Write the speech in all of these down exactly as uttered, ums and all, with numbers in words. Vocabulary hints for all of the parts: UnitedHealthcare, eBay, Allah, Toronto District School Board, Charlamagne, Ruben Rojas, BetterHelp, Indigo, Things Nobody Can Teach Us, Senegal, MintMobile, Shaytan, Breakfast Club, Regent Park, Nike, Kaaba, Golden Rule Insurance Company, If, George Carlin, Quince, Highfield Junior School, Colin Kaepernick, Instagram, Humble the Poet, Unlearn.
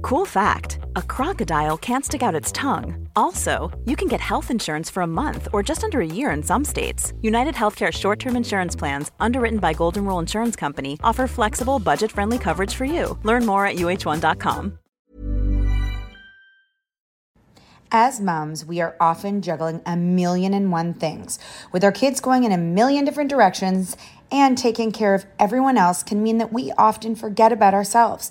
Cool fact, a crocodile can't stick out its tongue. Also, you can get health insurance for a month or just under a year in some states. UnitedHealthcare short-term insurance plans, underwritten by Golden Rule Insurance Company, offer flexible, budget-friendly coverage for you. Learn more at U H one dot com. As moms, we are often juggling a million and one things. With our kids going in a million different directions, and taking care of everyone else can mean that we often forget about ourselves.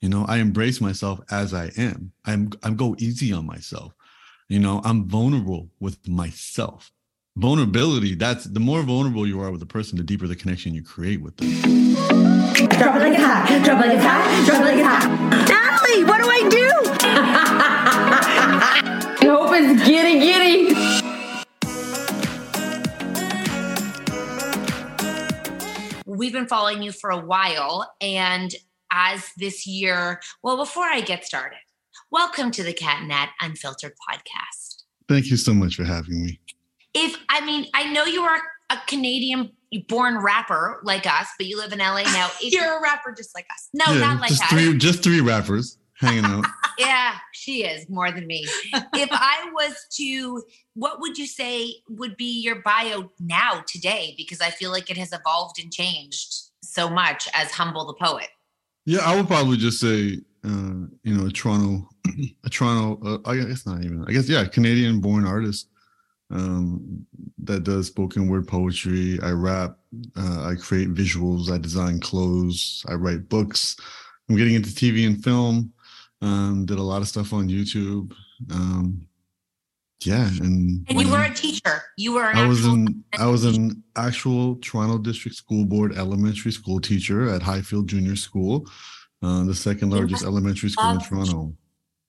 You know, I embrace myself as I am. I'm I'm go easy on myself. You know, I'm vulnerable with myself. Vulnerability, that's the more vulnerable you are with a person, the deeper the connection you create with them. Drop it like it's hot, drop it like it's hot, drop it like it's hot. Natalie, what do I do? I hope it's giddy giddy. We've been following you for a while, and as this year, well, before I get started, welcome to the Cat and Nat Unfiltered podcast. Thank you so much for having me. If, I mean, I know you are a Canadian born rapper like us, but you live in L A now. If you're a rapper just like us. No, yeah, not like just us. Three, just three rappers hanging out. Yeah, she is more than me. If I was to, what would you say would be your bio now today? Because I feel like it has evolved and changed so much as Humble the Poet. Yeah, I would probably just say uh, you know, a Toronto, a Toronto, uh, I guess not even, I guess, yeah, Canadian born artist um, that does spoken word poetry. I rap, uh, I create visuals, I design clothes, I write books. I'm getting into T V and film, um, did a lot of stuff on YouTube. Um, yeah. And, and you were I, a teacher. You were an I was an I was an actual Toronto District School Board elementary school teacher at Highfield Junior School, uh, the second largest elementary school in Toronto. You.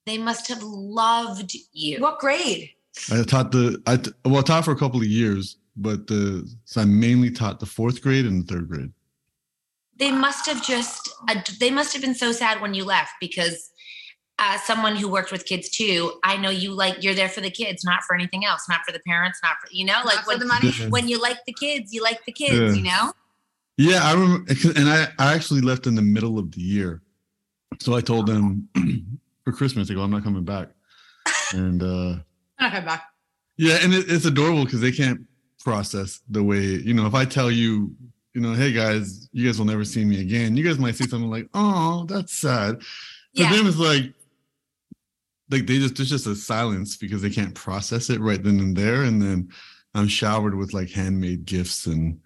They must have loved you. What grade? I taught the I well I taught for a couple of years, but the so I mainly taught the fourth grade and the third grade. They must have just they must have been so sad when you left, because as someone who worked with kids too, I know you like you're there for the kids, not for anything else, not for the parents, not for you know, like when, the money. When you like the kids, you like the kids, yeah. you know. Yeah, I remember, and I, I actually left in the middle of the year, so I told them for Christmas, I go, I'm not coming back, and uh, I'm not coming back. Yeah, and it, it's adorable because they can't process the way you know. If I tell you. You know, hey guys, you guys will never see me again. You guys might see something like, "Oh, that's sad." For yeah. them, it's like, like they just there's just a silence because they can't process it right then and there. And then I'm showered with like handmade gifts and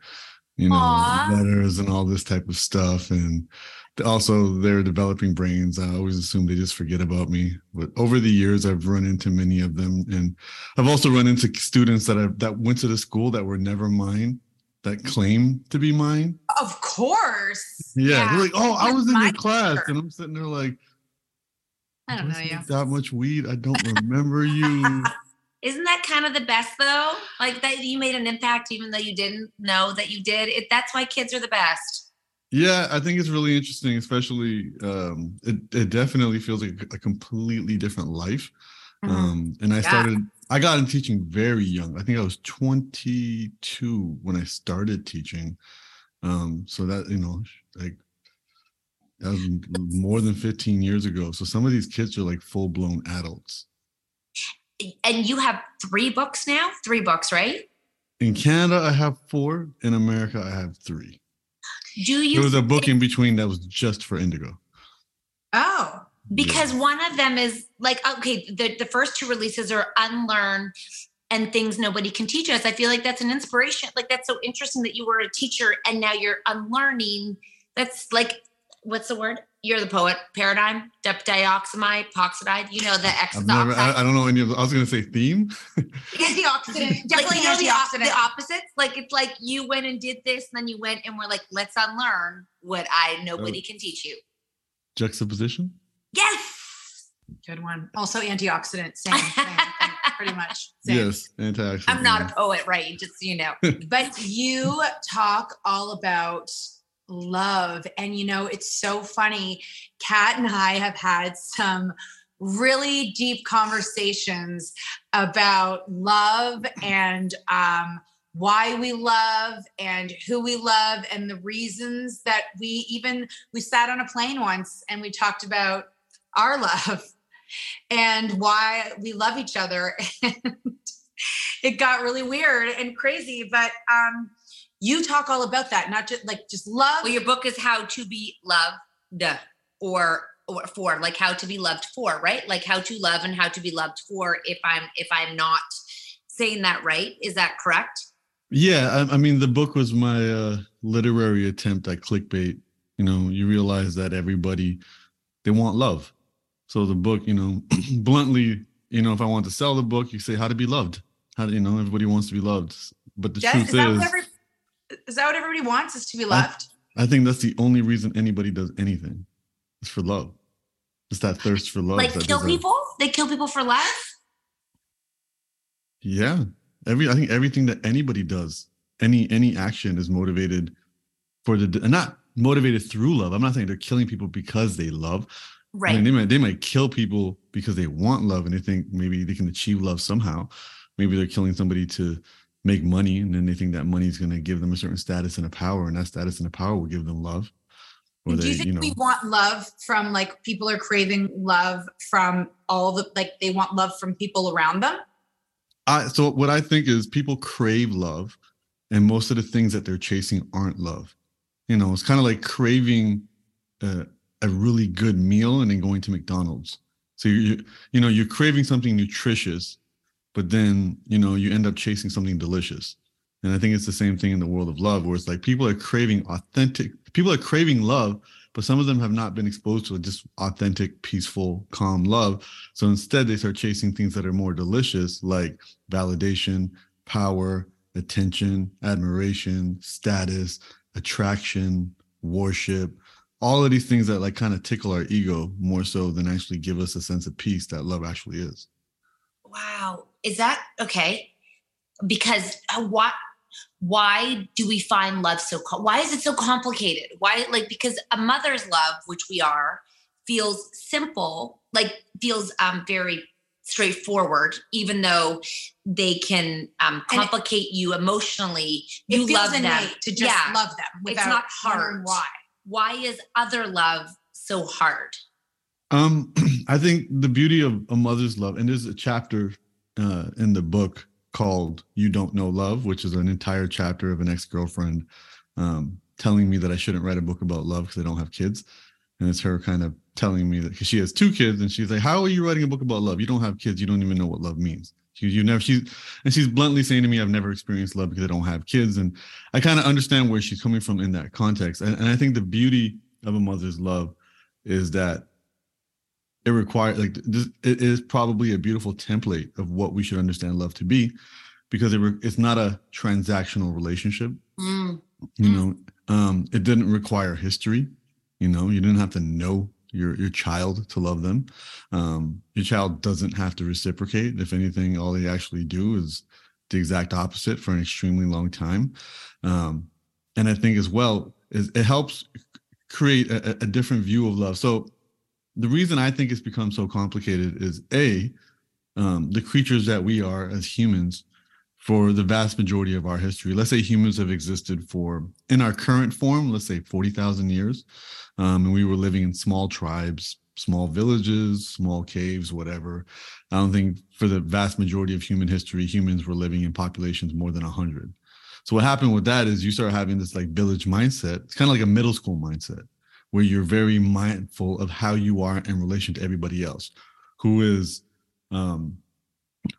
you know Aww. letters and all this type of stuff. And also, they're developing brains. I always assume they just forget about me. But over the years, I've run into many of them, and I've also run into students that I that went to the school that were never mine. That claim to be mine, of course. Yeah, yeah. They're like, "Oh, I was in your class," and I'm sitting there like, "I don't know you. That much weed, I don't remember you." Isn't that kind of the best though? Like that you made an impact, even though you didn't know that you did. It, that's why kids are the best. Yeah, I think it's really interesting, especially. Um, it it definitely feels like a completely different life. Mm-hmm. Um, and I yeah. started. I got into teaching very young. I think I was twenty-two when I started teaching. Um, so that, you know, like that was more than fifteen years ago. So some of these kids are like full-blown adults. And you have three books now? Three books, right? In Canada, I have four. In America, I have three. Do you? There was a book in between that was just for Indigo. Oh. Because yeah. one of them is like, okay, the, the first two releases are Unlearn and Things Nobody Can Teach Us. I feel like that's an inspiration. Like, that's so interesting that you were a teacher and now you're unlearning. That's like, what's the word? You're the poet. Paradigm, dipdioxamide, poxidide, you know, the X. I've never, I, I don't know any of those. I was going to say theme. It's the oxidant. Definitely like, you know, the, the opposites. Like, it's like you went and did this and then you went and were like, let's unlearn what I, nobody oh. can teach you. Juxtaposition? Yes. Good one. Also antioxidant. Same. same pretty much. Same. Yes. Antioxidant. I'm not a poet, right? Just so you know. But you talk all about love. And, you know, it's so funny. Kat and I have had some really deep conversations about love and um, why we love and who we love and the reasons that we even, we sat on a plane once and we talked about our love and why we love each other. And it got really weird and crazy, but um, you talk all about that, not just like just love. Well, your book is how to be loved or, or for, like how to be loved for, right? Like how to love and how to be loved for. If I'm, if I'm not saying that right, is that correct? Yeah. I, I mean, the book was my uh, literary attempt at clickbait. You know, you realize that everybody, they want love. So the book, you know, bluntly, you know, if I want to sell the book, you say how to be loved. How do you know everybody wants to be loved? But the yes, truth is, that is, every, is that what everybody wants is to be loved? I, I think that's the only reason anybody does anything. It's for love. It's that thirst for love. Like kill people? They kill people for love? Yeah. Every I think everything that anybody does, any any action is motivated for the not motivated through love. I'm not saying they're killing people because they love. Right. I mean, they might they might kill people because they want love and they think maybe they can achieve love somehow. Maybe they're killing somebody to make money and then they think that money is going to give them a certain status and a power, and that status and a power will give them love. Or do you they, think you know, we want love from like people are craving love from all the like they want love from people around them? I so what I think is people crave love, and most of the things that they're chasing aren't love. You know, it's kind of like craving uh a really good meal and then going to McDonald's. So you, you you know you're craving something nutritious, but then you know you end up chasing something delicious. And I think it's the same thing in the world of love, where it's like people are craving authentic, people are craving love, but some of them have not been exposed to just authentic, peaceful, calm love. So instead, they start chasing things that are more delicious, like validation, power, attention, admiration, status, attraction, worship, all of these things that like kind of tickle our ego more so than actually give us a sense of peace that love actually is. Wow. Is that okay? Because what, why do we find love so, why is it so complicated? Why, like, because a mother's love, which we are, feels simple, like feels um, very straightforward, even though they can um, complicate it, you emotionally. It you feels love innate them. To just yeah. love them. Without it's not hard. Why? Why is other love so hard? Um, I think the beauty of a mother's love, and there's a chapter uh, in the book called You Don't Know Love, which is an entire chapter of an ex-girlfriend um, telling me that I shouldn't write a book about love because I don't have kids. And it's her kind of telling me that, because she has two kids and she's like, how are you writing a book about love? You don't have kids. You don't even know what love means. She, you never, she, and she's bluntly saying to me, I've never experienced love because I don't have kids. And I kind of understand where she's coming from in that context. And, and I think the beauty of a mother's love is that it requires, like, this, it is probably a beautiful template of what we should understand love to be, because it re, it's not a transactional relationship. Mm. You know, um, it didn't require history. You know, you didn't have to know your your child to love them. Um, your child doesn't have to reciprocate. If anything, all they actually do is the exact opposite for an extremely long time. Um, and I think as well, is it helps create a, a different view of love. So the reason I think it's become so complicated is A, um, the creatures that we are as humans for the vast majority of our history. Let's say humans have existed for, in our current form, let's say forty thousand years. Um, and we were living in small tribes, small villages, small caves, whatever. I don't think for the vast majority of human history, humans were living in populations more than one hundred. So what happened with that is you start having this like village mindset. It's kind of like a middle school mindset, where you're very mindful of how you are in relation to everybody else, who is, um,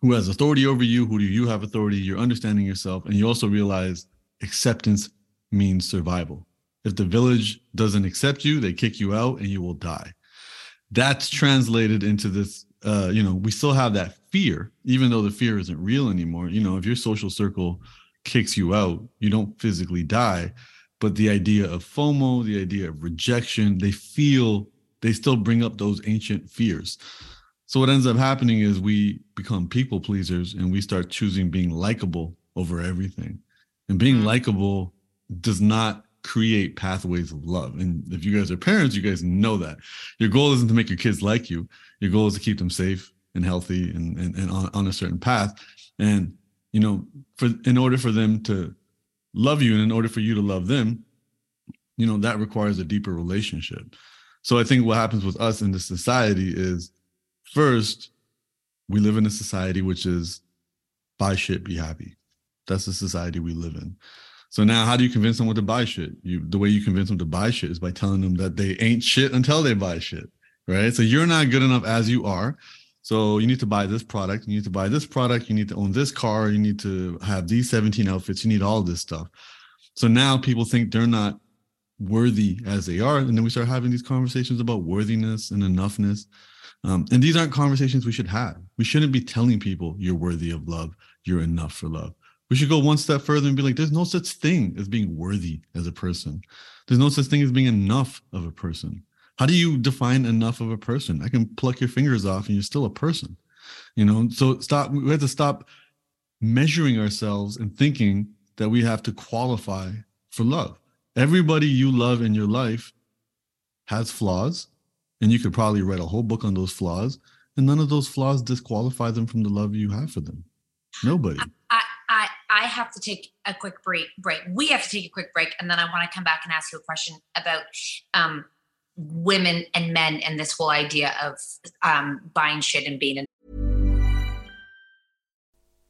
who has authority over you, who do you have authority, you're understanding yourself. And you also realize acceptance means survival. If the village doesn't accept you, they kick you out and you will die. That's translated into this, uh, you know, we still have that fear, even though the fear isn't real anymore. You know, if your social circle kicks you out, you don't physically die. But the idea of FOMO, the idea of rejection, they feel, they still bring up those ancient fears. So what ends up happening is we become people pleasers and we start choosing being likable over everything. And being mm-hmm. likable does not create pathways of love. And if you guys are parents, you guys know that. Your goal isn't to make your kids like you. Your goal is to keep them safe and healthy and, and, and on, on a certain path. And, you know, for in order for them to love you and in order for you to love them, you know, that requires a deeper relationship. So I think what happens with us in this society is, first, we live in a society which is buy shit, be happy. That's the society we live in. So now how do you convince someone to buy shit? You, the way you convince them to buy shit is by telling them that they ain't shit until they buy shit, right? So you're not good enough as you are. So you need to buy this product. You need to buy this product. You need to own this car. You need to have these seventeen outfits. You need all this stuff. So now people think they're not worthy as they are. And then we start having these conversations about worthiness and enoughness. Um, and these aren't conversations we should have. We shouldn't be telling people you're worthy of love. You're enough for love. We should go one step further and be like, there's no such thing as being worthy as a person. There's no such thing as being enough of a person. How do you define enough of a person? I can pluck your fingers off and you're still a person, you know? So stop, we have to stop measuring ourselves and thinking that we have to qualify for love. Everybody you love in your life has flaws, and you could probably write a whole book on those flaws, and none of those flaws disqualify them from the love you have for them. Nobody. I, I, I have to take a quick break, break. We have to take a quick break, and then I want to come back and ask you a question about um, women and men and this whole idea of um, buying shit and being in.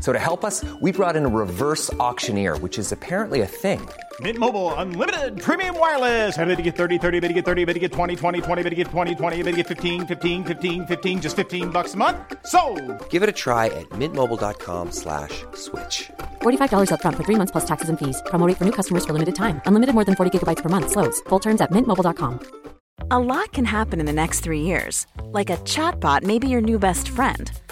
So to help us, we brought in a reverse auctioneer, which is apparently a thing. Mint Mobile Unlimited Premium Wireless. How to get thirty, thirty, how to get thirty, how to get twenty, twenty, twenty, how to get twenty, twenty, how to get fifteen, fifteen, fifteen, fifteen, just fifteen bucks a month? Sold! Give it a try at mintmobile.com slash switch. forty-five dollars up front for three months plus taxes and fees. Promo rate for new customers for limited time. Unlimited more than forty gigabytes per month. Slows full terms at mint mobile dot com. A lot can happen in the next three years. Like a chatbot may be your new best friend.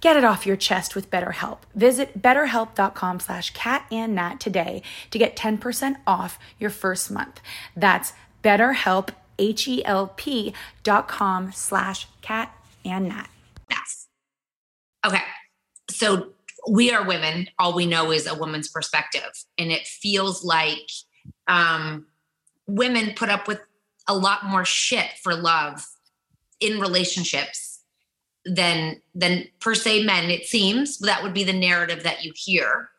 Get it off your chest with BetterHelp. Visit betterhelp.com slash catandnat today to get ten percent off your first month. That's BetterHelp, H E L P dot com slash catandnat. Yes. Okay. So we are women. All we know is a woman's perspective. And it feels like um, women put up with a lot more shit for love in relationships than, than per se men, it seems. That would be the narrative that you hear.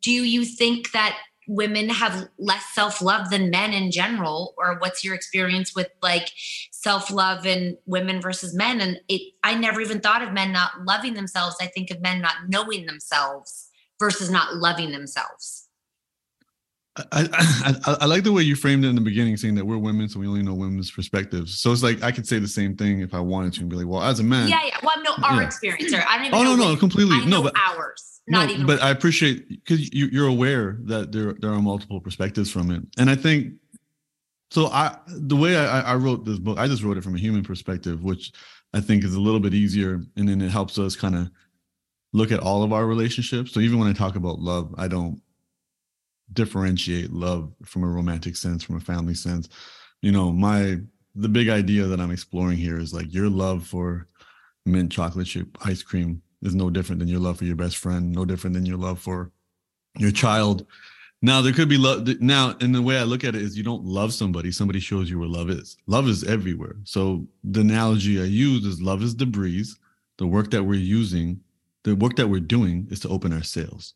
Do you think that women have less self-love than men in general, or what's your experience with like self-love and women versus men? And it, I never even thought of men not loving themselves. I think of men not knowing themselves versus not loving themselves. I, I, I like the way you framed it in the beginning, saying that we're women, so we only know women's perspectives. So it's like I could say the same thing if I wanted to and be like, well, as a man. Yeah, yeah. Well, no, our yeah. experience. Or I don't even oh, know. Oh, no, no, completely. I know no, but ours. Not no, even but women. I appreciate, because you, you're aware that there, there are multiple perspectives from it. And I think, so I the way I, I wrote this book, I just wrote it from a human perspective, which I think is a little bit easier. And then it helps us kind of look at all of our relationships. So even when I talk about love, I don't differentiate love from a romantic sense, from a family sense. You know, my the big idea that I'm exploring here is like your love for mint chocolate chip ice cream is no different than your love for your best friend, no different than your love for your child. Now there could be love now, and the way I look at it is you don't love somebody, somebody shows you where love is. Love is everywhere. So the analogy I use is love is the breeze. The work that we're using, the work that we're doing is to open our sails.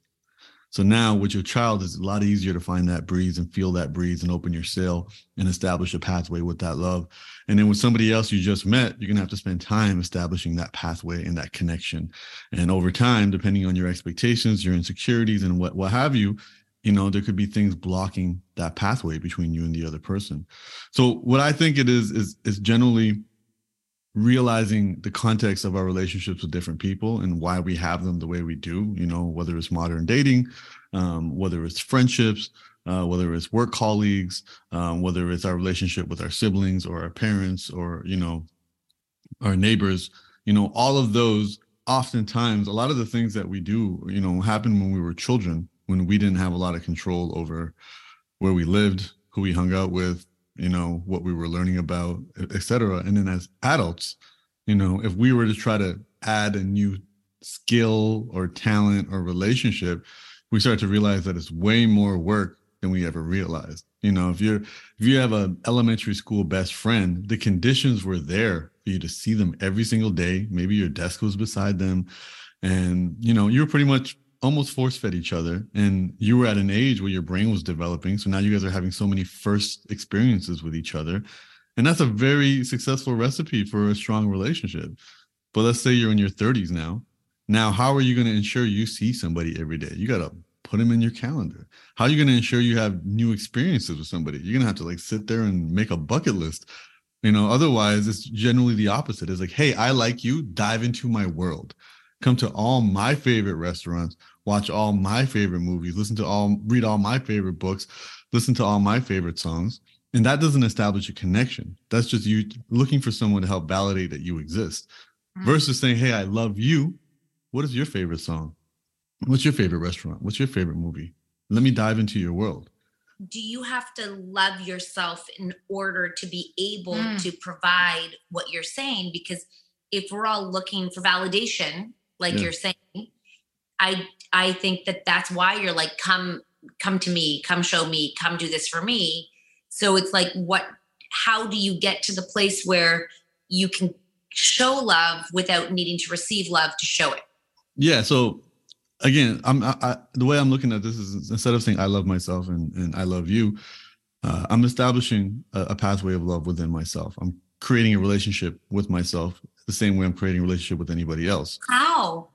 So now with your child, it's a lot easier to find that breeze and feel that breeze and open your sail and establish a pathway with that love. And then with somebody else you just met, you're going to have to spend time establishing that pathway and that connection. And over time, depending on your expectations, your insecurities and what, what have you, you know, there could be things blocking that pathway between you and the other person. So what I think it is, is, is generally realizing the context of our relationships with different people and why we have them the way we do, you know, whether it's modern dating, um, whether it's friendships, uh, whether it's work colleagues, um, whether it's our relationship with our siblings or our parents or, you know, our neighbors, you know, all of those, oftentimes, a lot of the things that we do, you know, happened when we were children, when we didn't have a lot of control over where we lived, who we hung out with, you know, what we were learning about, et cetera. And then as adults, you know, if we were to try to add a new skill or talent or relationship, we start to realize that it's way more work than we ever realized. You know, if you're, if you have an elementary school best friend, the conditions were there for you to see them every single day. Maybe your desk was beside them and, you know, you're pretty much almost force-fed each other, and you were at an age where your brain was developing, so now you guys are having so many first experiences with each other, and that's a very successful recipe for a strong relationship. But let's say you're in your thirties now. Now, how are you going to ensure you see somebody every day? You got to put them in your calendar. How are you going to ensure you have new experiences with somebody? You're going to have to like sit there and make a bucket list. You know, otherwise, it's generally the opposite. It's like, hey, I like you, dive into my world. Come to all my favorite restaurants, watch all my favorite movies, listen to all, read all my favorite books, listen to all my favorite songs. And that doesn't establish a connection. That's just you looking for someone to help validate that you exist versus saying, hey, I love you. What is your favorite song? What's your favorite restaurant? What's your favorite movie? Let me dive into your world. Do you have to love yourself in order to be able mm. to provide what you're saying? Because if we're all looking for validation, like yeah. you're saying, I I think that that's why you're like, come, come to me, come show me, come do this for me. So it's like, what, how do you get to the place where you can show love without needing to receive love to show it? Yeah. So again, I'm, I, I, the way I'm looking at this is instead of saying I love myself and, and I love you, uh, I'm establishing a, a pathway of love within myself. I'm creating a relationship with myself the same way I'm creating a relationship with anybody else. How?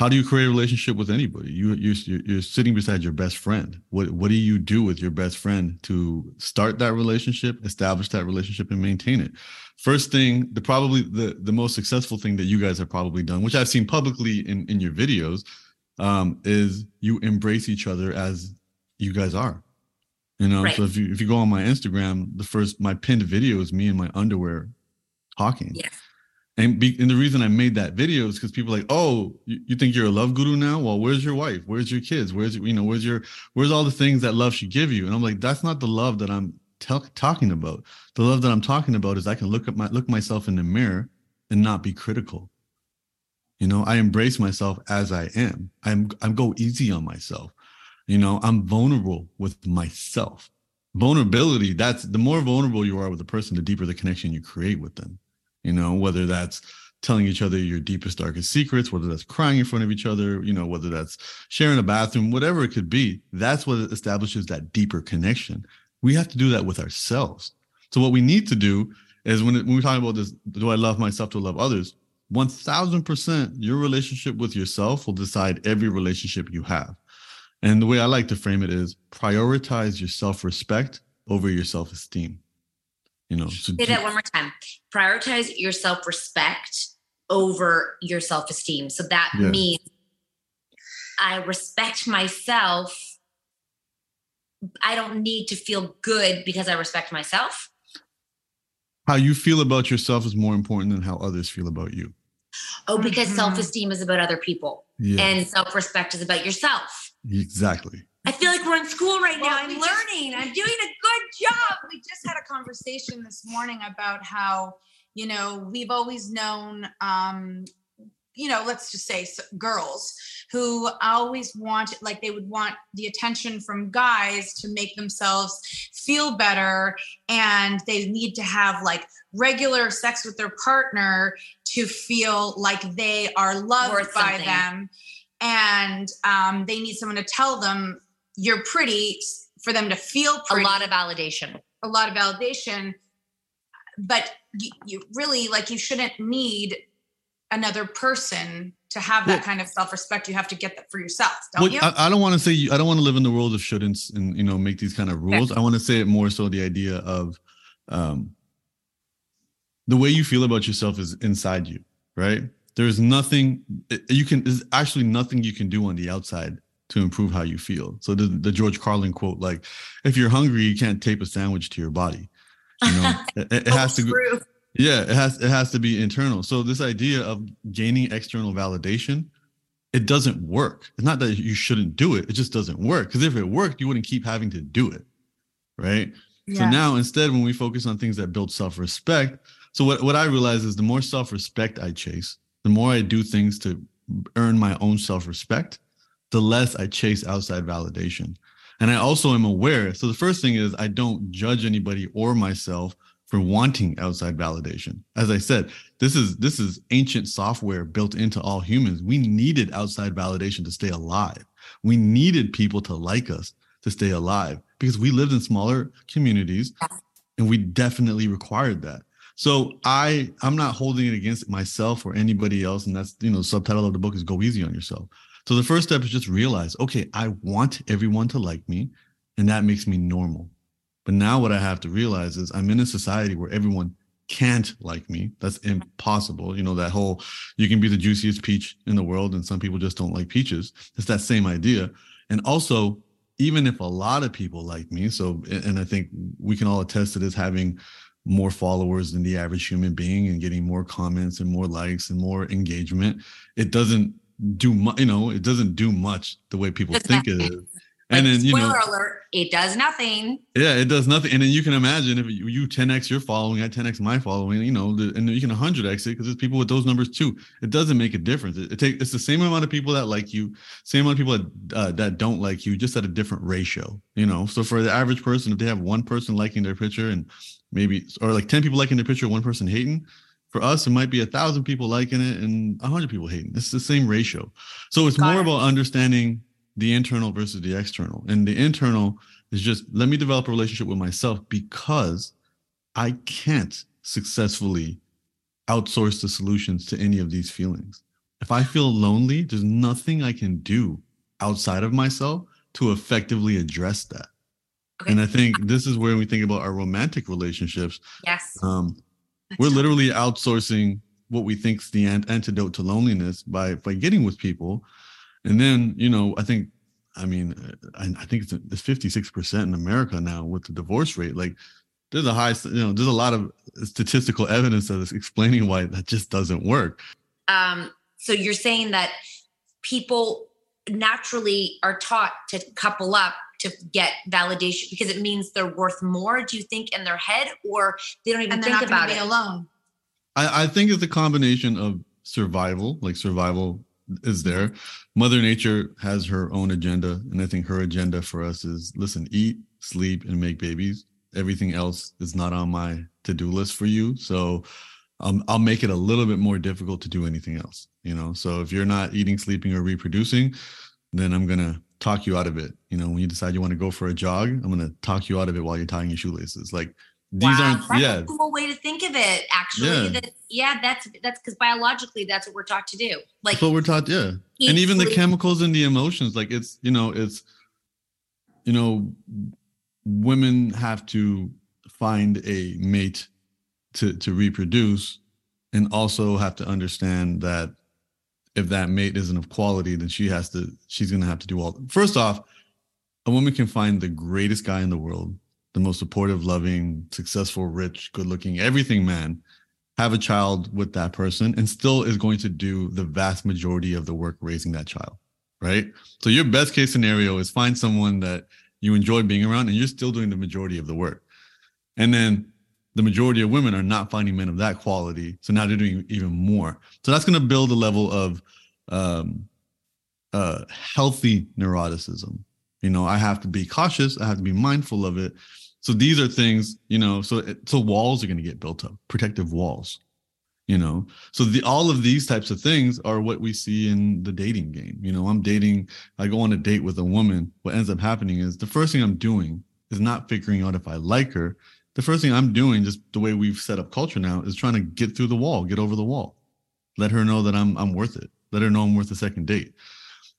How do you create a relationship with anybody? You, you're, you're sitting beside your best friend. What, what do you do with your best friend to start that relationship, establish that relationship, and maintain it? First thing, the probably the, the most successful thing that you guys have probably done, which I've seen publicly in, in your videos, um, is you embrace each other as you guys are. You know, right. So if you if you go on my Instagram, the first, my pinned video is me in my underwear talking. Yeah. And, be, and the reason I made that video is because people are like, oh, you, you think you're a love guru now? Well, where's your wife? Where's your kids? Where's, you know, where's your, where's all the things that love should give you? And I'm like, that's not the love that I'm t- talking about. The love that I'm talking about is I can look at my, look myself in the mirror and not be critical. You know, I embrace myself as I am. I'm I'm go easy on myself. You know, I'm vulnerable with myself. Vulnerability, that's the more vulnerable you are with a person, the deeper the connection you create with them. You know, whether that's telling each other your deepest, darkest secrets, whether that's crying in front of each other, you know, whether that's sharing a bathroom, whatever it could be, that's what establishes that deeper connection. We have to do that with ourselves. So what we need to do is when, when we're talking about this, do I love myself to love others? one thousand percent your relationship with yourself will decide every relationship you have. And the way I like to frame it is prioritize your self-respect over your self-esteem. You know, so say that one more time. Prioritize your self-respect over your self-esteem. So that yes. means I respect myself. I don't need to feel good because I respect myself. How you feel about yourself is more important than how others feel about you. Oh, because mm-hmm. self-esteem is about other people yes. and self-respect is about yourself. Exactly. I feel like we're in school right well, now. I'm learning. Just, I'm doing a good job. We just had a conversation this morning about how, you know, we've always known, um, you know, let's just say so, girls who always want, like they would want the attention from guys to make themselves feel better. And they need to have like regular sex with their partner to feel like they are loved by them. And um, they need someone to tell them, you're pretty for them to feel pretty. A lot of validation, a lot of validation, but you, you really like, you shouldn't need another person to have that well, kind of self-respect. You have to get that for yourself. Don't well, you? I, I don't want to say, you, I don't want to live in the world of shouldn'ts and, you know, make these kind of rules. Okay. I want to say it more so the idea of um, the way you feel about yourself is inside you, right? There's nothing you can, there's actually nothing you can do on the outside to improve how you feel. So the, the George Carlin quote, like, if you're hungry, you can't tape a sandwich to your body. You know, it, it has to go, yeah, it has, it has to be internal. So this idea of gaining external validation, it doesn't work. It's not that you shouldn't do it. It just doesn't work. Because if it worked, you wouldn't keep having to do it. Right. Yeah. So now instead, when we focus on things that build self-respect. So what, what I realize is the more self-respect I chase, the more I do things to earn my own self-respect, the less I chase outside validation. And I also am aware. So the first thing is I don't judge anybody or myself for wanting outside validation. As I said, this is this is ancient software built into all humans. We needed outside validation to stay alive. We needed people to like us to stay alive because we lived in smaller communities and we definitely required that. So I, I'm not holding it against myself or anybody else. And that's, you know, the subtitle of the book is Go Easy on Yourself. So the first step is just realize, okay, I want everyone to like me and that makes me normal. But now what I have to realize is I'm in a society where everyone can't like me. That's impossible. You know, that whole, you can be the juiciest peach in the world and some people just don't like peaches. It's that same idea. And also, even if a lot of people like me, so, and I think we can all attest to this, having more followers than the average human being and getting more comments and more likes and more engagement, it doesn't do much, you know, it doesn't do much the way people it's think nothing. It is. And like, then, you know, alert, it does nothing. Yeah, it does nothing. And then you can imagine if you, you ten X your following, I ten X my following, you know, the, and you can one hundred X it because there's people with those numbers too. It doesn't make a difference. It, it take, it's the same amount of people that like you, same amount of people that, uh, that don't like you, just at a different ratio, you know? So for the average person, if they have one person liking their picture and maybe, or like ten people liking the picture, one person hating. For us, it might be a thousand people liking it and a hundred people hating. It's the same ratio. So it's Got more it. about understanding the internal versus the external. And the internal is just, let me develop a relationship with myself because I can't successfully outsource the solutions to any of these feelings. If I feel lonely, there's nothing I can do outside of myself to effectively address that. Okay. And I think this is where we think about our romantic relationships. Yes. Um, we're literally outsourcing what we think is the ant- antidote to loneliness by, by getting with people. And then, you know, I think, I mean, I, I think it's, it's fifty-six percent in America now with the divorce rate. Like there's a high, you know, there's a lot of statistical evidence that is explaining why that just doesn't work. Um, so you're saying that people naturally are taught to couple up to get validation because it means they're worth more, do you think, in their head, or they don't even and think about it alone? I, I think it's a combination of survival, like survival is there. Mother Nature has her own agenda. And I think her agenda for us is, listen, eat, sleep, and make babies. Everything else is not on my to-do list for you. So um, I'll make it a little bit more difficult to do anything else. You know, so if you're not eating, sleeping, or reproducing, then I'm going to talk you out of it. You know, when you decide you want to go for a jog, I'm going to talk you out of it while you're tying your shoelaces. Like, these wow, aren't, that's yeah. a cool way to think of it, actually. Yeah, that, yeah that's that's because biologically, that's what we're taught to do. Like, that's what we're taught, yeah. Eat, and even sleep. The chemicals and the emotions, like it's, you know, it's, you know, women have to find a mate to, to reproduce, and also have to understand that if that mate isn't of quality, then she has to, she's going to have to do all. First off, a woman can find the greatest guy in the world, the most supportive, loving, successful, rich, good-looking, everything man, have a child with that person, and still is going to do the vast majority of the work raising that child, right? So your best case scenario is find someone that you enjoy being around, and you're still doing the majority of the work. And then the majority of women are not finding men of that quality, so now they're doing even more. So that's going to build a level of um, uh, healthy neuroticism. You know, I have to be cautious. I have to be mindful of it. So these are things, you know, so so walls are going to get built up, protective walls, you know. So the all of these types of things are what we see in the dating game. You know, I'm dating, I go on a date with a woman. What ends up happening is the first thing I'm doing is not figuring out if I like her. The first thing I'm doing, just the way we've set up culture now, is trying to get through the wall, get over the wall. Let her know that I'm I'm worth it. Let her know I'm worth a second date.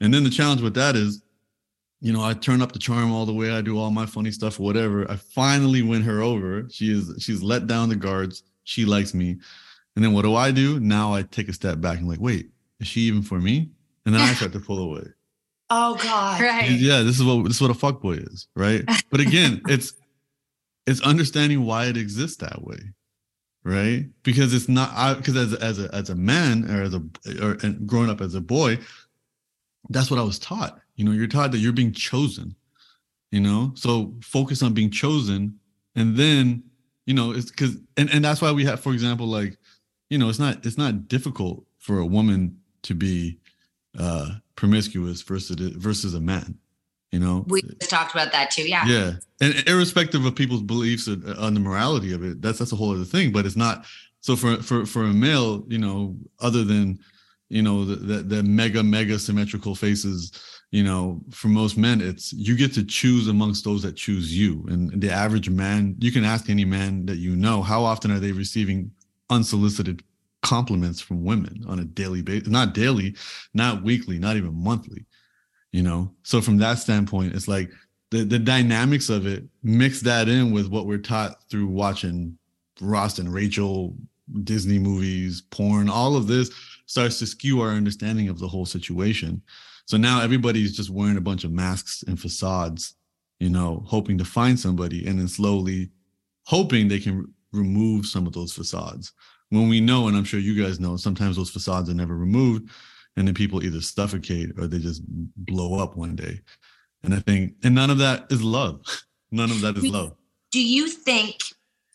And then the challenge with that is, you know, I turn up the charm all the way. I do all my funny stuff, whatever. I finally win her over. She is, she's let down the guards. She likes me. And then what do I do? Now I take a step back and like, wait, is she even for me? And then I start to pull away. Oh God. Right. Yeah. This is what, this is what a fuckboy is. Right. But again, it's, it's understanding why it exists that way. Right. Because it's not, I, because as, as a, as a man or as a, or and growing up as a boy, that's what I was taught. You know, you're taught that you're being chosen, you know, so focus on being chosen. And then, you know, it's because and, and that's why we have, for example, like, you know, it's not it's not difficult for a woman to be uh, promiscuous versus versus a man. You know, we just talked about that, too. Yeah. Yeah. And irrespective of people's beliefs on the morality of it, that's that's a whole other thing. But it's not. So for for, for a male, you know, other than, you know, the, the, the mega, mega symmetrical faces, you know, for most men, it's you get to choose amongst those that choose you. And the average man, you can ask any man that you know, how often are they receiving unsolicited compliments from women on a daily basis? Not daily, not weekly, not even monthly, you know? So from that standpoint, it's like the, the dynamics of it, mix that in with what we're taught through watching Ross and Rachel, Disney movies, porn, all of this starts to skew our understanding of the whole situation. So now everybody's just wearing a bunch of masks and facades, you know, hoping to find somebody, and then slowly hoping they can re- remove some of those facades. When we know, and I'm sure you guys know, sometimes those facades are never removed, and then people either suffocate or they just blow up one day. And I think, and none of that is love. None of that is love. Do you think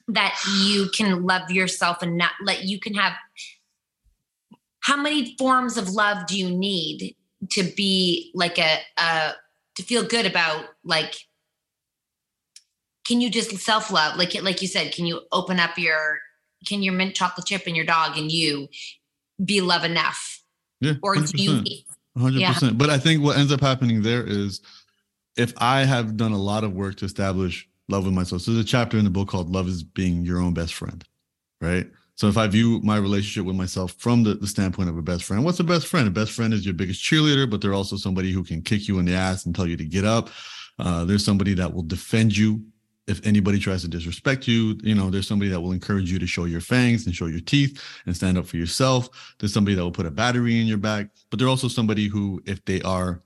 that you can love yourself and not let you can have, how many forms of love do you need to be like a, uh, to feel good about, like, can you just self-love? Like, like you said, can you open up your, can your mint chocolate chip and your dog and you be love enough? Yeah, or one hundred percent, do you need, one hundred percent. Yeah. But I think what ends up happening there is if I have done a lot of work to establish love with myself. So there's a chapter in the book called Love is Being Your Own Best Friend, right? So if I view my relationship with myself from the, the standpoint of a best friend, what's a best friend? A best friend is your biggest cheerleader, but they're also somebody who can kick you in the ass and tell you to get up. Uh, there's somebody that will defend you if anybody tries to disrespect you. You know, there's somebody that will encourage you to show your fangs and show your teeth and stand up for yourself. There's somebody that will put a battery in your back, but they're also somebody who, if they are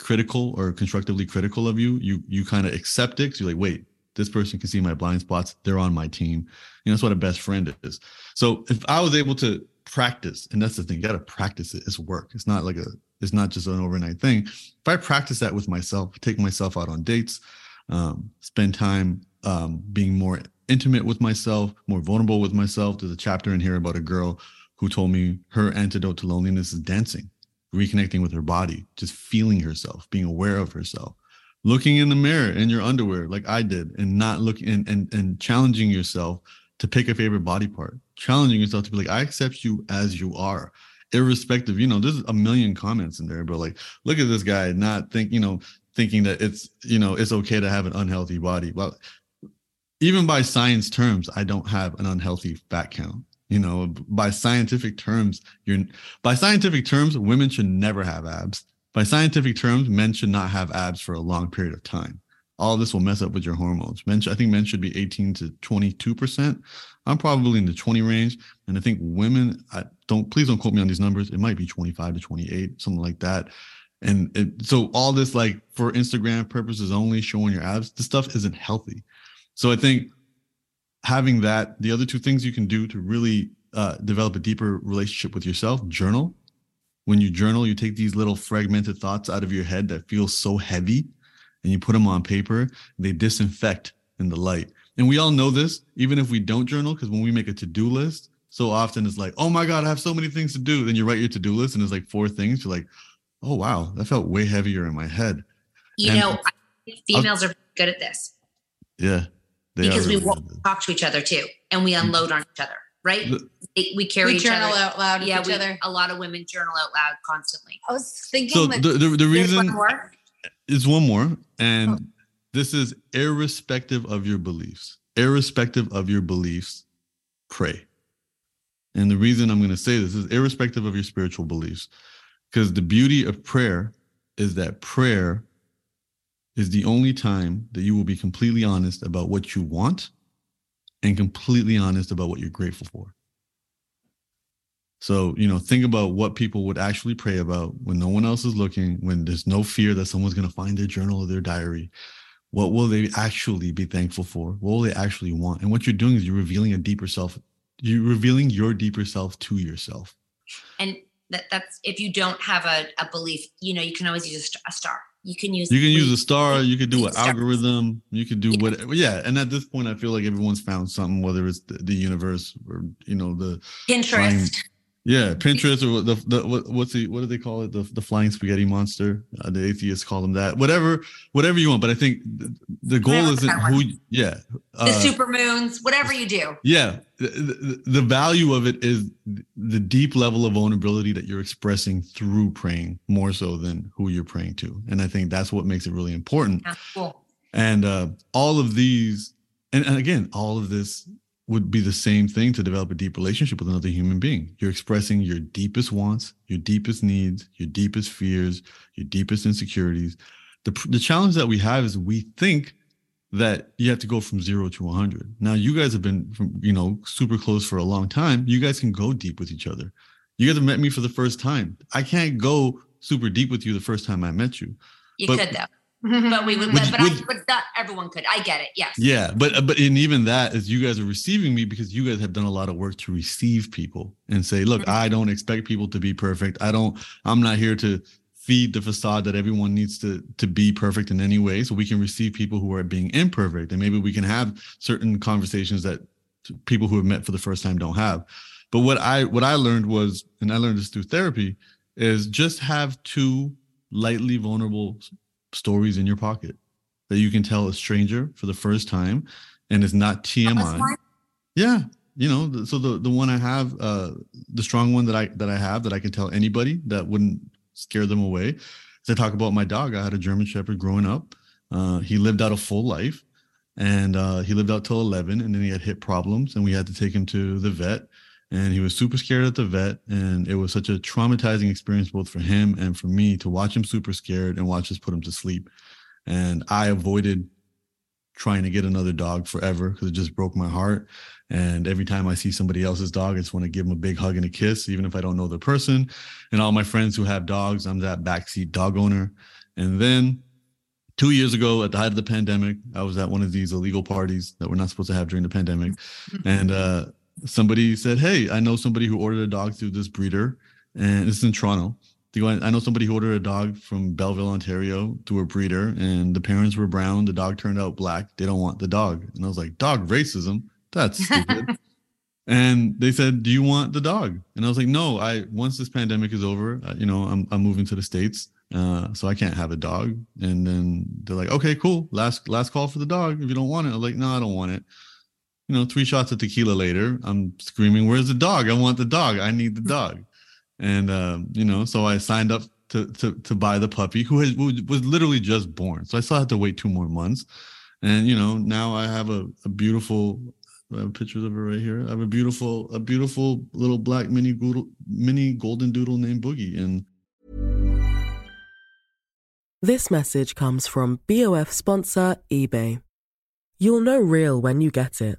critical or constructively critical of you, you you kind of accept it. So you're like, wait, this person can see my blind spots. They're on my team. You know, that's what a best friend is. So if I was able to practice, and that's the thing, you got to practice it. It's work. It's not like a, it's not just an overnight thing. If I practice that with myself, take myself out on dates, um, spend time um, being more intimate with myself, more vulnerable with myself. There's a chapter in here about a girl who told me her antidote to loneliness is dancing, reconnecting with her body, just feeling herself, being aware of herself, looking in the mirror in your underwear like I did, and not looking and, and, and challenging yourself to pick a favorite body part, challenging yourself to be like, I accept you as you are. Irrespective, you know, there's a million comments in there, but like, look at this guy not think, you know, thinking that it's, you know, it's okay to have an unhealthy body. Well, even by science terms, I don't have an unhealthy fat count. You know, by scientific terms, you're by scientific terms, women should never have abs. By scientific terms, men should not have abs for a long period of time. All of this will mess up with your hormones. Men, I think men should be eighteen to twenty-two percent. I'm probably in the twenty range. And I think women, I don't, please don't quote me on these numbers. It might be twenty-five to twenty-eight, something like that. And it, so all this, like, for Instagram purposes only, showing your abs, this stuff isn't healthy. So I think having that, the other two things you can do to really uh, develop a deeper relationship with yourself, journal. When you journal, you take these little fragmented thoughts out of your head that feel so heavy and you put them on paper. They disinfect in the light. And we all know this, even if we don't journal, because when we make a to-do list, so often it's like, oh my God, I have so many things to do. Then you write your to-do list and it's like four things. You're like, oh, wow, that felt way heavier in my head. You and know, females I'll, are good at this. Yeah. They because really we won't talk to each other too, and we unload on each other, right? We carry we each journal other. out loud. Yeah, each we, other. A lot of women journal out loud constantly. I was thinking so that the, the, the reason one more? is one more, and oh. this is irrespective of your beliefs. Irrespective of your beliefs, pray. And the reason I'm going to say this is irrespective of your spiritual beliefs, because the beauty of prayer is that prayer is the only time that you will be completely honest about what you want and completely honest about what you're grateful for. So, you know, think about what people would actually pray about when no one else is looking, when there's no fear that someone's going to find their journal or their diary. What will they actually be thankful for? What will they actually want? And what you're doing is you're revealing a deeper self. You're revealing your deeper self to yourself. And that, that's, if you don't have a, a belief, you know, you can always use a star. You can use you can use a star, you could do an algorithm, you could do yeah. whatever. Yeah. And at this point, I feel like everyone's found something, whether it's the, the universe or, you know, the Pinterest. Flying, yeah, Pinterest or the, the what, what's the what do they call it? The the flying spaghetti monster. Uh, the atheists call them that. Whatever, whatever you want. But I think the, the goal isn't who. Yeah. Uh, the super moons, whatever you do. Yeah. The, the, the value of it is the deep level of vulnerability that you're expressing through praying, more so than who you're praying to. And I think that's what makes it really important. That's cool. And uh, all of these, and, and again, all of this would be the same thing to develop a deep relationship with another human being. You're expressing your deepest wants, your deepest needs, your deepest fears, your deepest insecurities. The, the challenge that we have is we think that you have to go from zero to one hundred. Now, you guys have been, from, you know, super close for a long time. You guys can go deep with each other. You guys have met me for the first time. I can't go super deep with you the first time I met you. You but, could, though. But we would, would but, would, I, but not everyone could. I get it. Yes. Yeah. But, but and even that is you guys are receiving me because you guys have done a lot of work to receive people and say, look, mm-hmm. I don't expect people to be perfect. I don't, I'm not here to feed the facade that everyone needs to to be perfect in any way, so we can receive people who are being imperfect, and maybe we can have certain conversations that people who have met for the first time don't have. But what I what I learned was, and I learned this through therapy, is just have two lightly vulnerable stories in your pocket that you can tell a stranger for the first time, and it's not T M I. Yeah. You know, so the the one I have, uh, the strong one that I that I have that I can tell anybody that wouldn't scare them away. So I talk about my dog. I had a German Shepherd growing up. Uh, he lived out a full life, and uh, he lived out till eleven, and then he had hip problems, and we had to take him to the vet, and he was super scared at the vet. And it was such a traumatizing experience, both for him and for me, to watch him super scared and watch us put him to sleep. And I avoided trying to get another dog forever because it just broke my heart. And every time I see somebody else's dog, I just want to give them a big hug and a kiss, even if I don't know the person. And all my friends who have dogs, I'm that backseat dog owner. And then two years ago, at the height of the pandemic, I was at one of these illegal parties that we're not supposed to have during the pandemic. And uh, somebody said, hey, I know somebody who ordered a dog through this breeder. And it's in Toronto. I know somebody who ordered a dog from Belleville, Ontario, through a breeder. And the parents were brown. The dog turned out black. They don't want the dog. And I was like, dog racism? That's stupid. And they said, do you want the dog? And I was like, no, I, once this pandemic is over, uh, you know, I'm, I'm moving to the States. Uh, so I can't have a dog. And then they're like, okay, cool. Last, last call for the dog. If you don't want it. I was like, no, I don't want it. You know, three shots of tequila later, I'm screaming, where's the dog? I want the dog. I need the dog. And, um, you know, so I signed up to, to, to buy the puppy who, had, who was literally just born. So I still had to wait two more months. And, you know, now I have a, a beautiful, I have pictures of her right here. I have a beautiful, a beautiful little black mini doodle, mini golden doodle named Boogie. And this message comes from B O F sponsor eBay. You'll know real when you get it.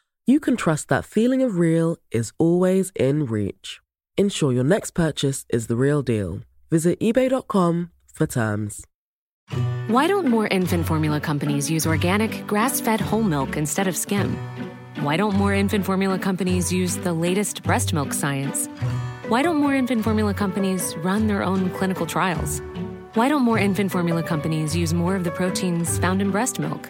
you can trust that feeling of real is always in reach. Ensure your next purchase is the real deal. Visit ebay dot com for terms. Why don't more infant formula companies use organic, grass-fed whole milk instead of skim? Why don't more infant formula companies use the latest breast milk science? Why don't more infant formula companies run their own clinical trials? Why don't more infant formula companies use more of the proteins found in breast milk?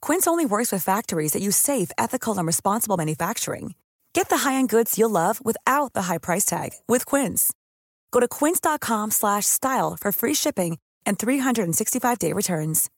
Quince only works with factories that use safe, ethical, and responsible manufacturing. Get the high-end goods you'll love without the high price tag with Quince. Go to quince dot com slash style for free shipping and three sixty-five day returns.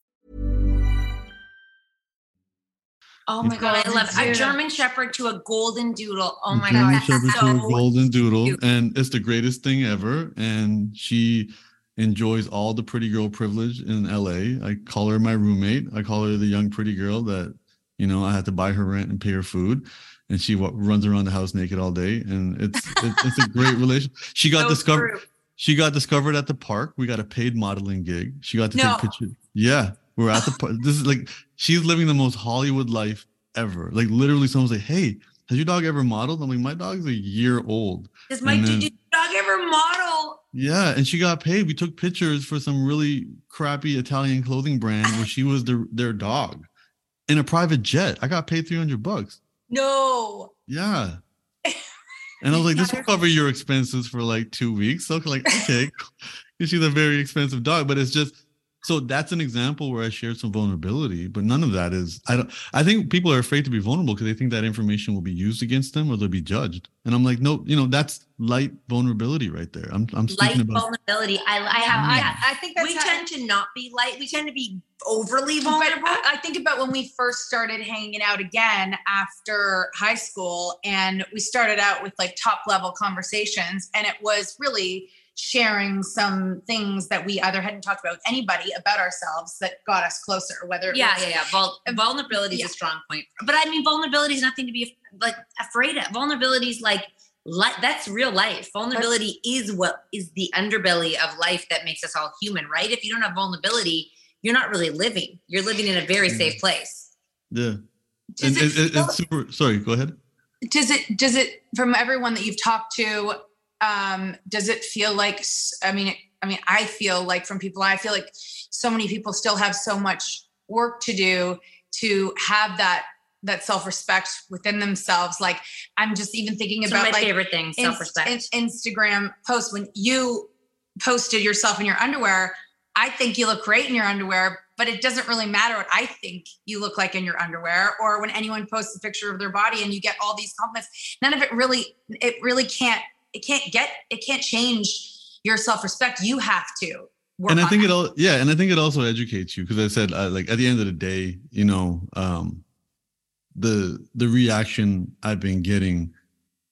Oh my God, I love a German Shepherd to a Golden Doodle. Oh my God, that's so cute. German Shepherd to a Golden Doodle, and it's the greatest thing ever. And she enjoys all the pretty girl privilege in L A. I call her my roommate. I call her the young pretty girl that, you know, I had to buy her rent and pay her food. And she w- runs around the house naked all day. And it's it's, it's a great relationship. She got so discovered. True. She got discovered at the park. We got a paid modeling gig. She got to no. take pictures. Yeah. We're at the park. This is like, she's living the most Hollywood life ever. Like literally someone's like, hey, has your dog ever modeled? I'm like, my dog's a year old. Is my then, did your dog ever model? Yeah. And she got paid. We took pictures for some really crappy Italian clothing brand where she was their, their dog in a private jet. I got paid three hundred bucks. No. Yeah. And I was like, this will cover your expenses for like two weeks. So like, okay, she's a very expensive dog, but it's just, so that's an example where I shared some vulnerability, but none of that is, I don't, I think people are afraid to be vulnerable because they think that information will be used against them or they'll be judged. And I'm like, no, you know, that's light vulnerability right there. I'm, I'm speaking light about vulnerability. I, I have, yeah. I, I think that's we how tend I, to not be light. We tend to be overly vulnerable. I, I think about when we first started hanging out again after high school, and we started out with like top level conversations, and it was really sharing some things that we either hadn't talked about with anybody about ourselves that got us closer, whether it yeah, was, yeah, yeah. Vul- vulnerability yeah. is a strong point. But I mean, vulnerability is nothing to be like afraid of. Vulnerability is like, li- that's real life. Vulnerability that's- is what is the underbelly of life that makes us all human, right? If you don't have vulnerability, you're not really living. You're living in a very yeah. safe place. Yeah. Does and, it, and, and super, sorry, go ahead. Does it, does it, from everyone that you've talked to, Um, does it feel like, I mean, I mean, I feel like from people, I feel like so many people still have so much work to do to have that, that self-respect within themselves. Like I'm just even thinking Some about my like, favorite thing, self-respect. In, in, Instagram posts. When you posted yourself in your underwear, I think you look great in your underwear, but it doesn't really matter what I think you look like in your underwear, or when anyone posts a picture of their body and you get all these compliments, none of it really, it really can't, It can't get, it can't change your self-respect. You have to work. And I think that. it all, yeah. And I think it also educates you. Cause I said, uh, like at the end of the day, you know, um, the, the reaction I've been getting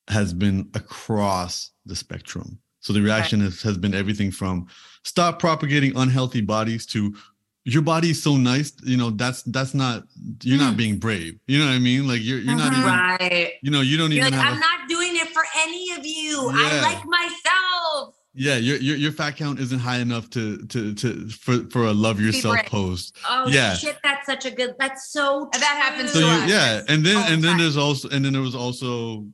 has been across the spectrum. So the reaction has, has been everything from stop propagating unhealthy bodies to your body is so nice. You know, that's, that's not, you're mm. not being brave. You know what I mean? Like you're, you're not right. even, you know, you don't you're even like, have I'm a, not doing it for any of you. Yeah. I like myself. Yeah. Your, your, your fat count isn't high enough to, to, to, for, for a love yourself post. Oh yeah. Shit. That's such a good, that's so, true. That happens. So to you, us. Yeah. And then, oh, and then there's also, and then there was also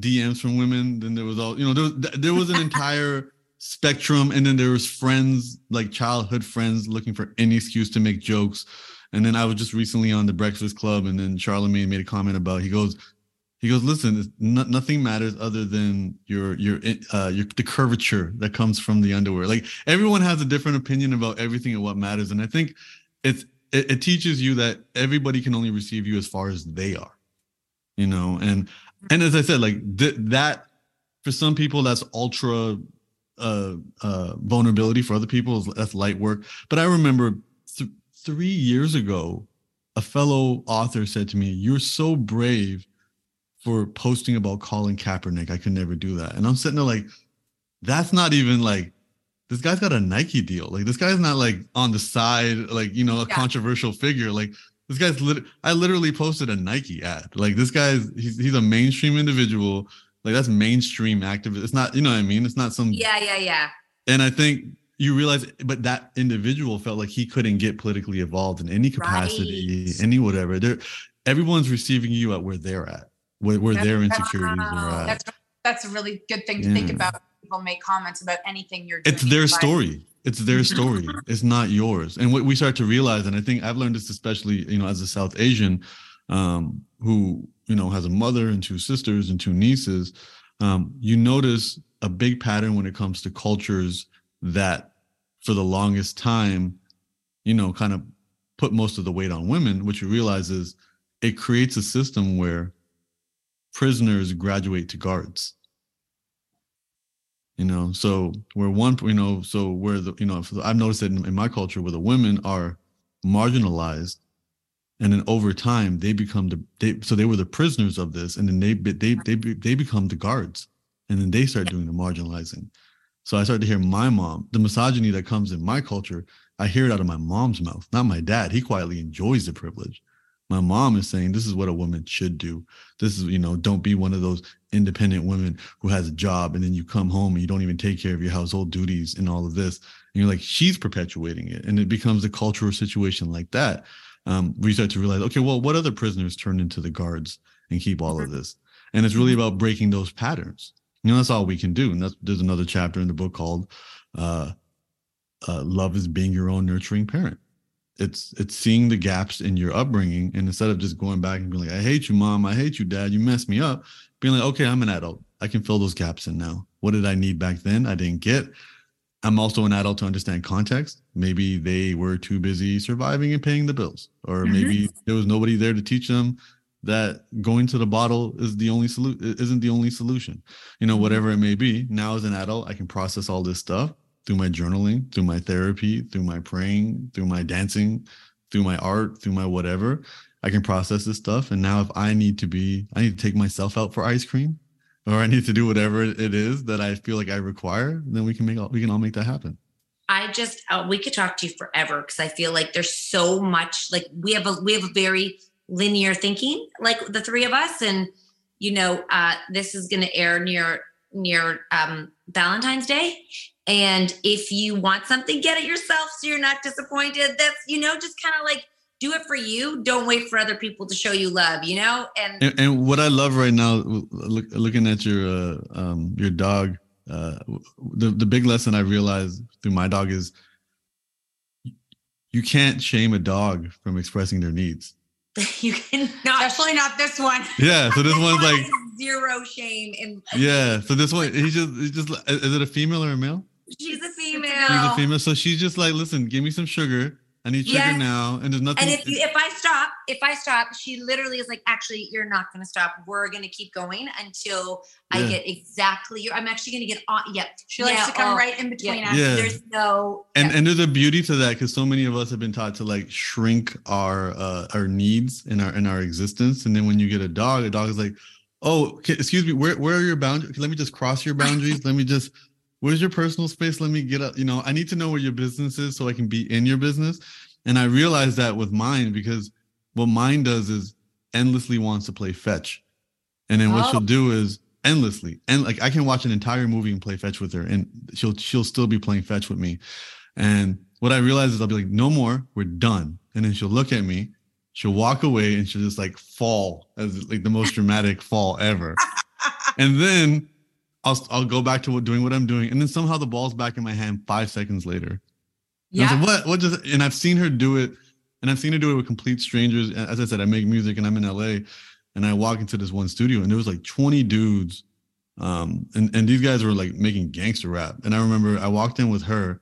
D Ms from women. Then there was all, you know, there was, there was an entire spectrum. And then there was friends, like childhood friends, looking for any excuse to make jokes. And then I was just recently on the Breakfast Club, and then Charlamagne made a comment about, he goes, he goes, listen, n- nothing matters other than your, your, uh, your, the curvature that comes from the underwear. Like everyone has a different opinion about everything and what matters. And I think it's, it, it teaches you that everybody can only receive you as far as they are, you know? And, and as I said, like th- that, for some people, that's ultra uh, uh, vulnerability. For other people, that's light work. But I remember th- three years ago, a fellow author said to me, you're so brave for posting about Colin Kaepernick. I could never do that. And I'm sitting there like, that's not even like, this guy's got a Nike deal. Like this guy's not like on the side, like, you know, a yeah. controversial figure. Like this guy's, lit- I literally posted a Nike ad. Like this guy's, he's, he's a mainstream individual. Like that's mainstream activist. It's not, you know what I mean? It's not some. Yeah, yeah, yeah. And I think you realize, but that individual felt like he couldn't get politically involved in any capacity, right. any whatever. They're, everyone's receiving you at where they're at, where, where their insecurities wow. are at. That's, that's a really good thing to yeah. think about. People make comments about anything you're doing. It's their story. It's their story. It's not yours. And what we start to realize, and I think I've learned this especially, you know, as a South Asian um, who, you know, has a mother and two sisters and two nieces, um, you notice a big pattern when it comes to cultures that for the longest time, you know, kind of put most of the weight on women. What you realize is it creates a system where prisoners graduate to guards, you know, so where one, you know, so where the, you know, I've noticed that in, in my culture where the women are marginalized. And then over time, they become the they, so they were the prisoners of this, and then they they they they become the guards, and then they start doing the marginalizing. So I started to hear my mom, the misogyny that comes in my culture, I hear it out of my mom's mouth, not my dad. He quietly enjoys the privilege. My mom is saying, "This is what a woman should do. This is, you know, don't be one of those independent women who has a job and then you come home and you don't even take care of your household duties and all of this." And you're like, she's perpetuating it, and it becomes a cultural situation like that. Um, we start to realize, okay, well, what other prisoners turn into the guards and keep all of this? And it's really about breaking those patterns. You know, that's all we can do. And that's, there's another chapter in the book called uh, uh, Love is Being Your Own Nurturing Parent. It's it's seeing the gaps in your upbringing. And instead of just going back and being like, I hate you, mom. I hate you, dad. You messed me up. Being like, okay, I'm an adult. I can fill those gaps in now. What did I need back then? I didn't get. I'm also an adult to understand context. Maybe they were too busy surviving and paying the bills, or maybe mm-hmm. there was nobody there to teach them that going to the bottle is the only solu- isn't the only solution. You know, whatever it may be. Now as an adult, I can process all this stuff through my journaling, through my therapy, through my praying, through my dancing, through my art, through my whatever. I can process this stuff. And now if I need to be, I need to take myself out for ice cream, or I need to do whatever it is that I feel like I require, then we can make all, we can all make that happen. I just, uh, we could talk to you forever, because I feel like there's so much, like we have a, we have a very linear thinking, like the three of us. And, you know, uh, this is going to air near, near um, Valentine's Day. And if you want something, get it yourself, so you're not disappointed. That's, you know, just kind of like, do it for you. Don't wait for other people to show you love, you know? And and, and what I love right now, look, looking at your uh, um, your dog, uh, the, the big lesson I realized through my dog is you can't shame a dog from expressing their needs. You cannot. Especially not this one. Yeah, so this one's like... Zero shame. In- yeah, so this one, he's just, he's just... Is it a female or a male? She's a female. She's a female. So she's just like, listen, give me some sugar. I need sugar yes. now, and there's nothing. And if you, if I stop, if I stop, she literally is like, actually, you're not going to stop. We're going to keep going until yeah. I get exactly your, I'm actually going to get on. Yep. She yeah, likes to come oh, right in between yeah. us. Yeah. There's no. And yeah. and there's a beauty to that, because so many of us have been taught to like shrink our, uh, our needs and our, and our existence. And then when you get a dog, a dog is like, oh, okay, excuse me, where where are your boundaries? Let me just cross your boundaries. Let me just, where's your personal space? Let me get up. You know, I need to know where your business is so I can be in your business. And I realized that with mine, because what mine does is endlessly wants to play fetch. And then what oh. she'll do is endlessly, and like I can watch an entire movie and play fetch with her, and she'll she'll still be playing fetch with me. And what I realize is I'll be like, no more, we're done. And then she'll look at me, she'll walk away, and she'll just like fall, as like the most dramatic fall ever. And then I'll I'll go back to doing what I'm doing, and then somehow the ball's back in my hand five seconds later. Yeah. And I was like, what? What does? And I've seen her do it, and I've seen her do it with complete strangers. As I said, I make music, and I'm in L A, and I walk into this one studio, and there was like twenty dudes, um, and and these guys were like making gangster rap. And I remember I walked in with her.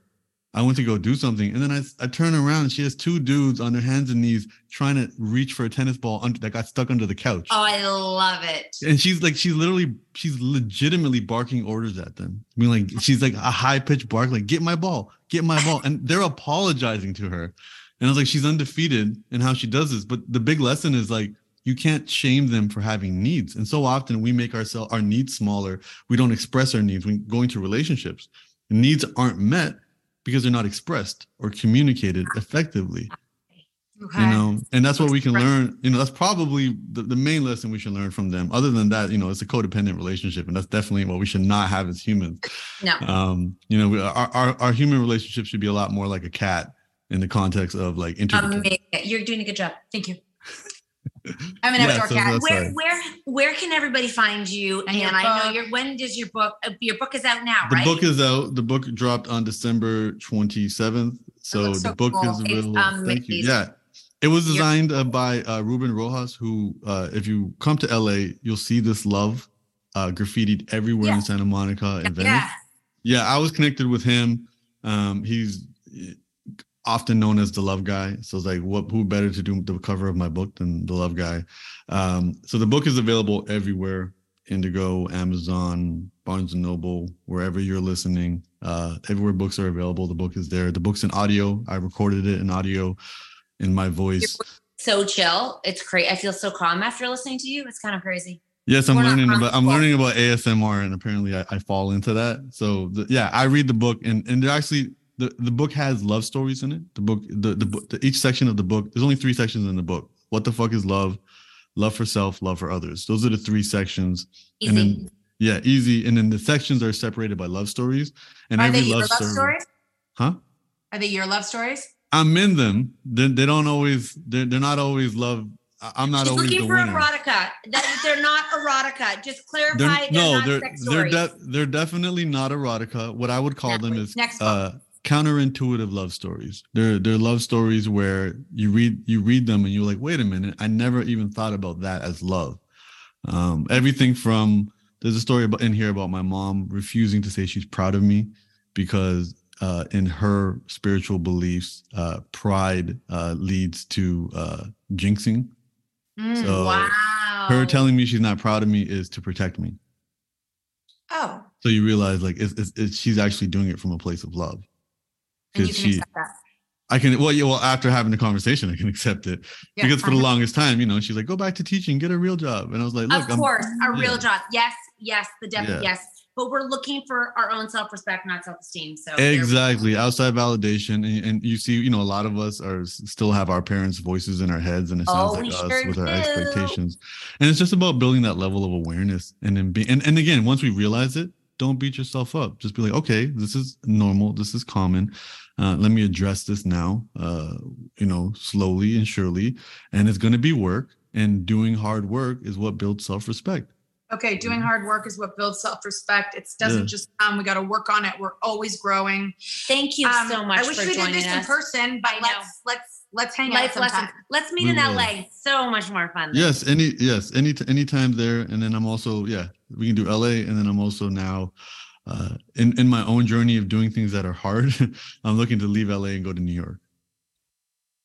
I went to go do something, and then I I turn around, and she has two dudes on their hands and knees trying to reach for a tennis ball under, that got stuck under the couch. Oh, I love it! And she's like, she's literally, she's legitimately barking orders at them. I mean, like she's like a high pitched bark, like "Get my ball, get my ball," and they're apologizing to her. And I was like, she's undefeated in how she does this. But the big lesson is like, you can't shame them for having needs. And so often we make ourselves, our needs smaller. We don't express our needs when going to relationships. Needs aren't met because they're not expressed or communicated effectively. Okay. You know, and that's what we can learn. You know, that's probably the, the main lesson we should learn from them. Other than that, you know, it's a codependent relationship, and that's definitely what we should not have as humans. No. Um, you know, we, our, our our human relationship should be a lot more like a cat in the context of like interdependent. Um, you're doing a good job. Thank you. I'm an yeah, outdoor so cat. Where, right. where, where can everybody find you? And, and I know your. When does your book? Your book is out now, the right? The book is out. The book dropped on December twenty-seventh. So, so the book cool. is available. Um, Thank you. Yeah, it was designed uh, by uh, Ruben Rojas, who, uh, if you come to L A, you'll see this love uh, graffitied everywhere yeah. in Santa Monica and Venice. Yeah. yeah, I was connected with him. Um, he's often known as the love guy. So it's like, what, who better to do the cover of my book than the love guy? Um, so the book is available everywhere. Indigo, Amazon, Barnes and Noble, wherever you're listening, uh, everywhere books are available. The book is there. The book's in audio. I recorded it in audio in my voice. So chill. It's crazy. I feel so calm after listening to you. It's kind of crazy. Yes, I'm We're learning about I'm learning about A S M R, and apparently I, I fall into that. So the, yeah, I read the book, and, and they're actually, The, the book has love stories in it. The book, the, the book, each section of the book, there's only three sections in the book. What the fuck is love? Love for self, love for others. Those are the three sections. Easy. And then, yeah, easy. And then the sections are separated by love stories. And are every they your love, love stories? Huh? Are they your love stories? I'm in them. They, they don't always, they're, they're not always love. I'm not She's always looking the for winner. Erotica. That, they're not erotica. Just clarify. They're, they're no, not they're, sex they're, de- they're definitely not erotica. What I would call Next them week. is, Next uh, counterintuitive love stories. They're they're love stories where you read you read them and you're like, wait a minute, I never even thought about that as love. Um, everything from there's a story about, in here about my mom refusing to say she's proud of me because uh, in her spiritual beliefs, uh, pride uh, leads to uh, jinxing. Mm, so wow. her telling me she's not proud of me is to protect me. Oh. So you realize like it's, it's, it's, she's actually doing it from a place of love. And you can she, accept that. I can, well, yeah, well, after having the conversation, I can accept it yeah, because for the longest time, you know, she's like, go back to teaching, get a real job. And I was like, look, of course, I'm, a real yeah. job. Yes. Yes. The definite yeah. yes. But we're looking for our own self-respect, not self-esteem. So exactly. Outside validation. And, and you see, you know, a lot of us are still have our parents' voices in our heads, and it sounds oh, like us sure with do. our expectations. And it's just about building that level of awareness, and then being, and, and again, once we realize it, don't beat yourself up. Just be like, okay, this is normal. This is common. Uh, let me address this now, uh, you know, slowly and surely. And it's going to be work. And doing hard work is what builds self-respect. Okay. Doing hard work is what builds self-respect. It doesn't yeah. just come. Um, we got to work on it. We're always growing. Thank you um, so much. I wish for we did this us. in person, but let's, let's, let's hang Life out sometime. Lesson. Let's meet we in will. L A. So much more fun. Yes. This. Any, yes. Any, anytime there. And then I'm also, yeah, we can do L A. And then I'm also now uh, in, in my own journey of doing things that are hard. I'm looking to leave L A and go to New York.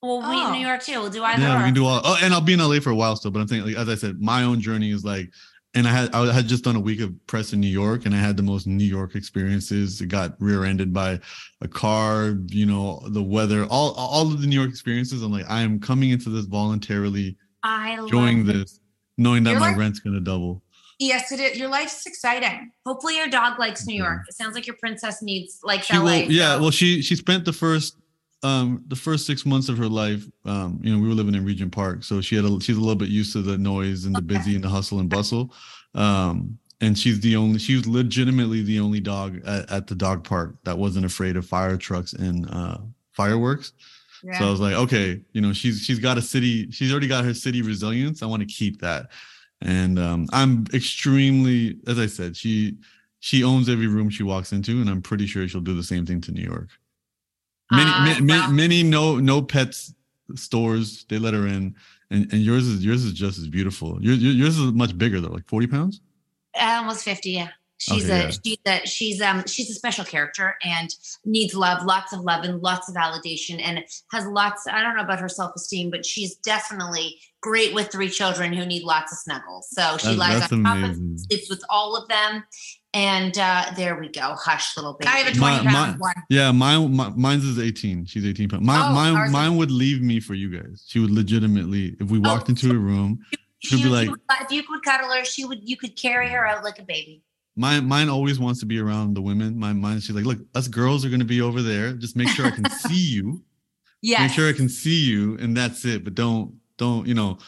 Well, we oh. in New York too. We'll do either. Yeah, we can do all. Oh, and I'll be in L A for a while still, but I'm thinking, like, as I said, my own journey is like, and I had I had just done a week of press in New York, and I had the most New York experiences. It got rear-ended by a car, you know, the weather, all all of the New York experiences. I'm like, I am coming into this voluntarily, I enjoying this, knowing that You're my like, rent's gonna double. Yes, it is. Your life's exciting. Hopefully your dog likes New York. It sounds like your princess needs likes L A. Will, yeah. Well, she, she spent the first, um, the first six months of her life. Um, you know, we were living in Regent Park, so she had a, she's a little bit used to the noise and the okay. busy and the hustle and bustle. Um, and she's the only, she was legitimately the only dog at, at the dog park that wasn't afraid of fire trucks and, uh, fireworks. Yeah. So I was like, okay, you know, she's, she's got a city, she's already got her city resilience. I want to keep that. And um, I'm extremely, as I said, she she owns every room she walks into, and I'm pretty sure she'll do the same thing to New York. Many uh, ma- wow. ma- many no no pets stores, they let her in, and, and yours is yours is just as beautiful. Yours yours is much bigger though, like forty pounds? Almost fifty, yeah. She's okay, a yeah. she's a she's um she's a special character and needs love, lots of love and lots of validation, and has lots. I don't know about her self-esteem, but she's definitely great with three children who need lots of snuggles. So she that, lies on top amazing. of sleeps with all of them, and uh, there we go. Hush, little baby. I have a twenty my, pound my, one. Yeah, mine my, mine's is eighteen. She's eighteen pounds. Mine oh, mine, mine would leave me for you guys. She would legitimately, if we walked oh, into so a room, she'd she, be like, would, if you could cuddle her, she would. You could carry her out like a baby. Mine, mine always wants to be around the women. My mine, she's like, look, us girls are going to be over there. Just make sure I can see you. Yeah. Make sure I can see you, and that's it. But don't, don't, you know.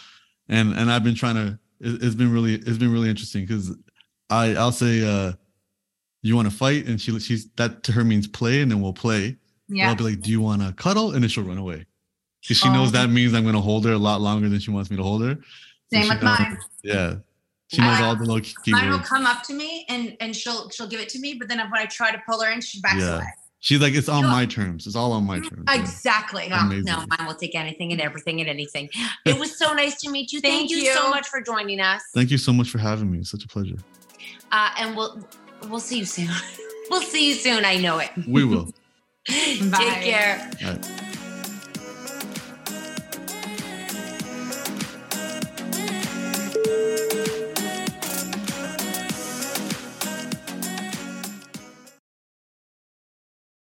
And and I've been trying to. It, it's been really, it's been really interesting because I I'll say, uh, you want to fight, and she she's that to her means play, and then we'll play. Yeah. I'll be like, do you want to cuddle, and then she'll run away because she oh. knows that means I'm going to hold her a lot longer than she wants me to hold her. Same so with mine. Yeah. She knows uh, all the little key mine words. Will come up to me and, and she'll she'll give it to me, but then when I try to pull her in, she backs yeah. away. She's like, it's on no. my terms. It's all on my terms. Exactly. Yeah. Oh, no, mine will take anything and everything and anything. It was so nice to meet you. Thank, Thank you. you so much for joining us. Thank you so much for having me. It's such a pleasure. Uh, and we'll we'll see you soon. We'll see you soon. I know it. We will. Take care. All right.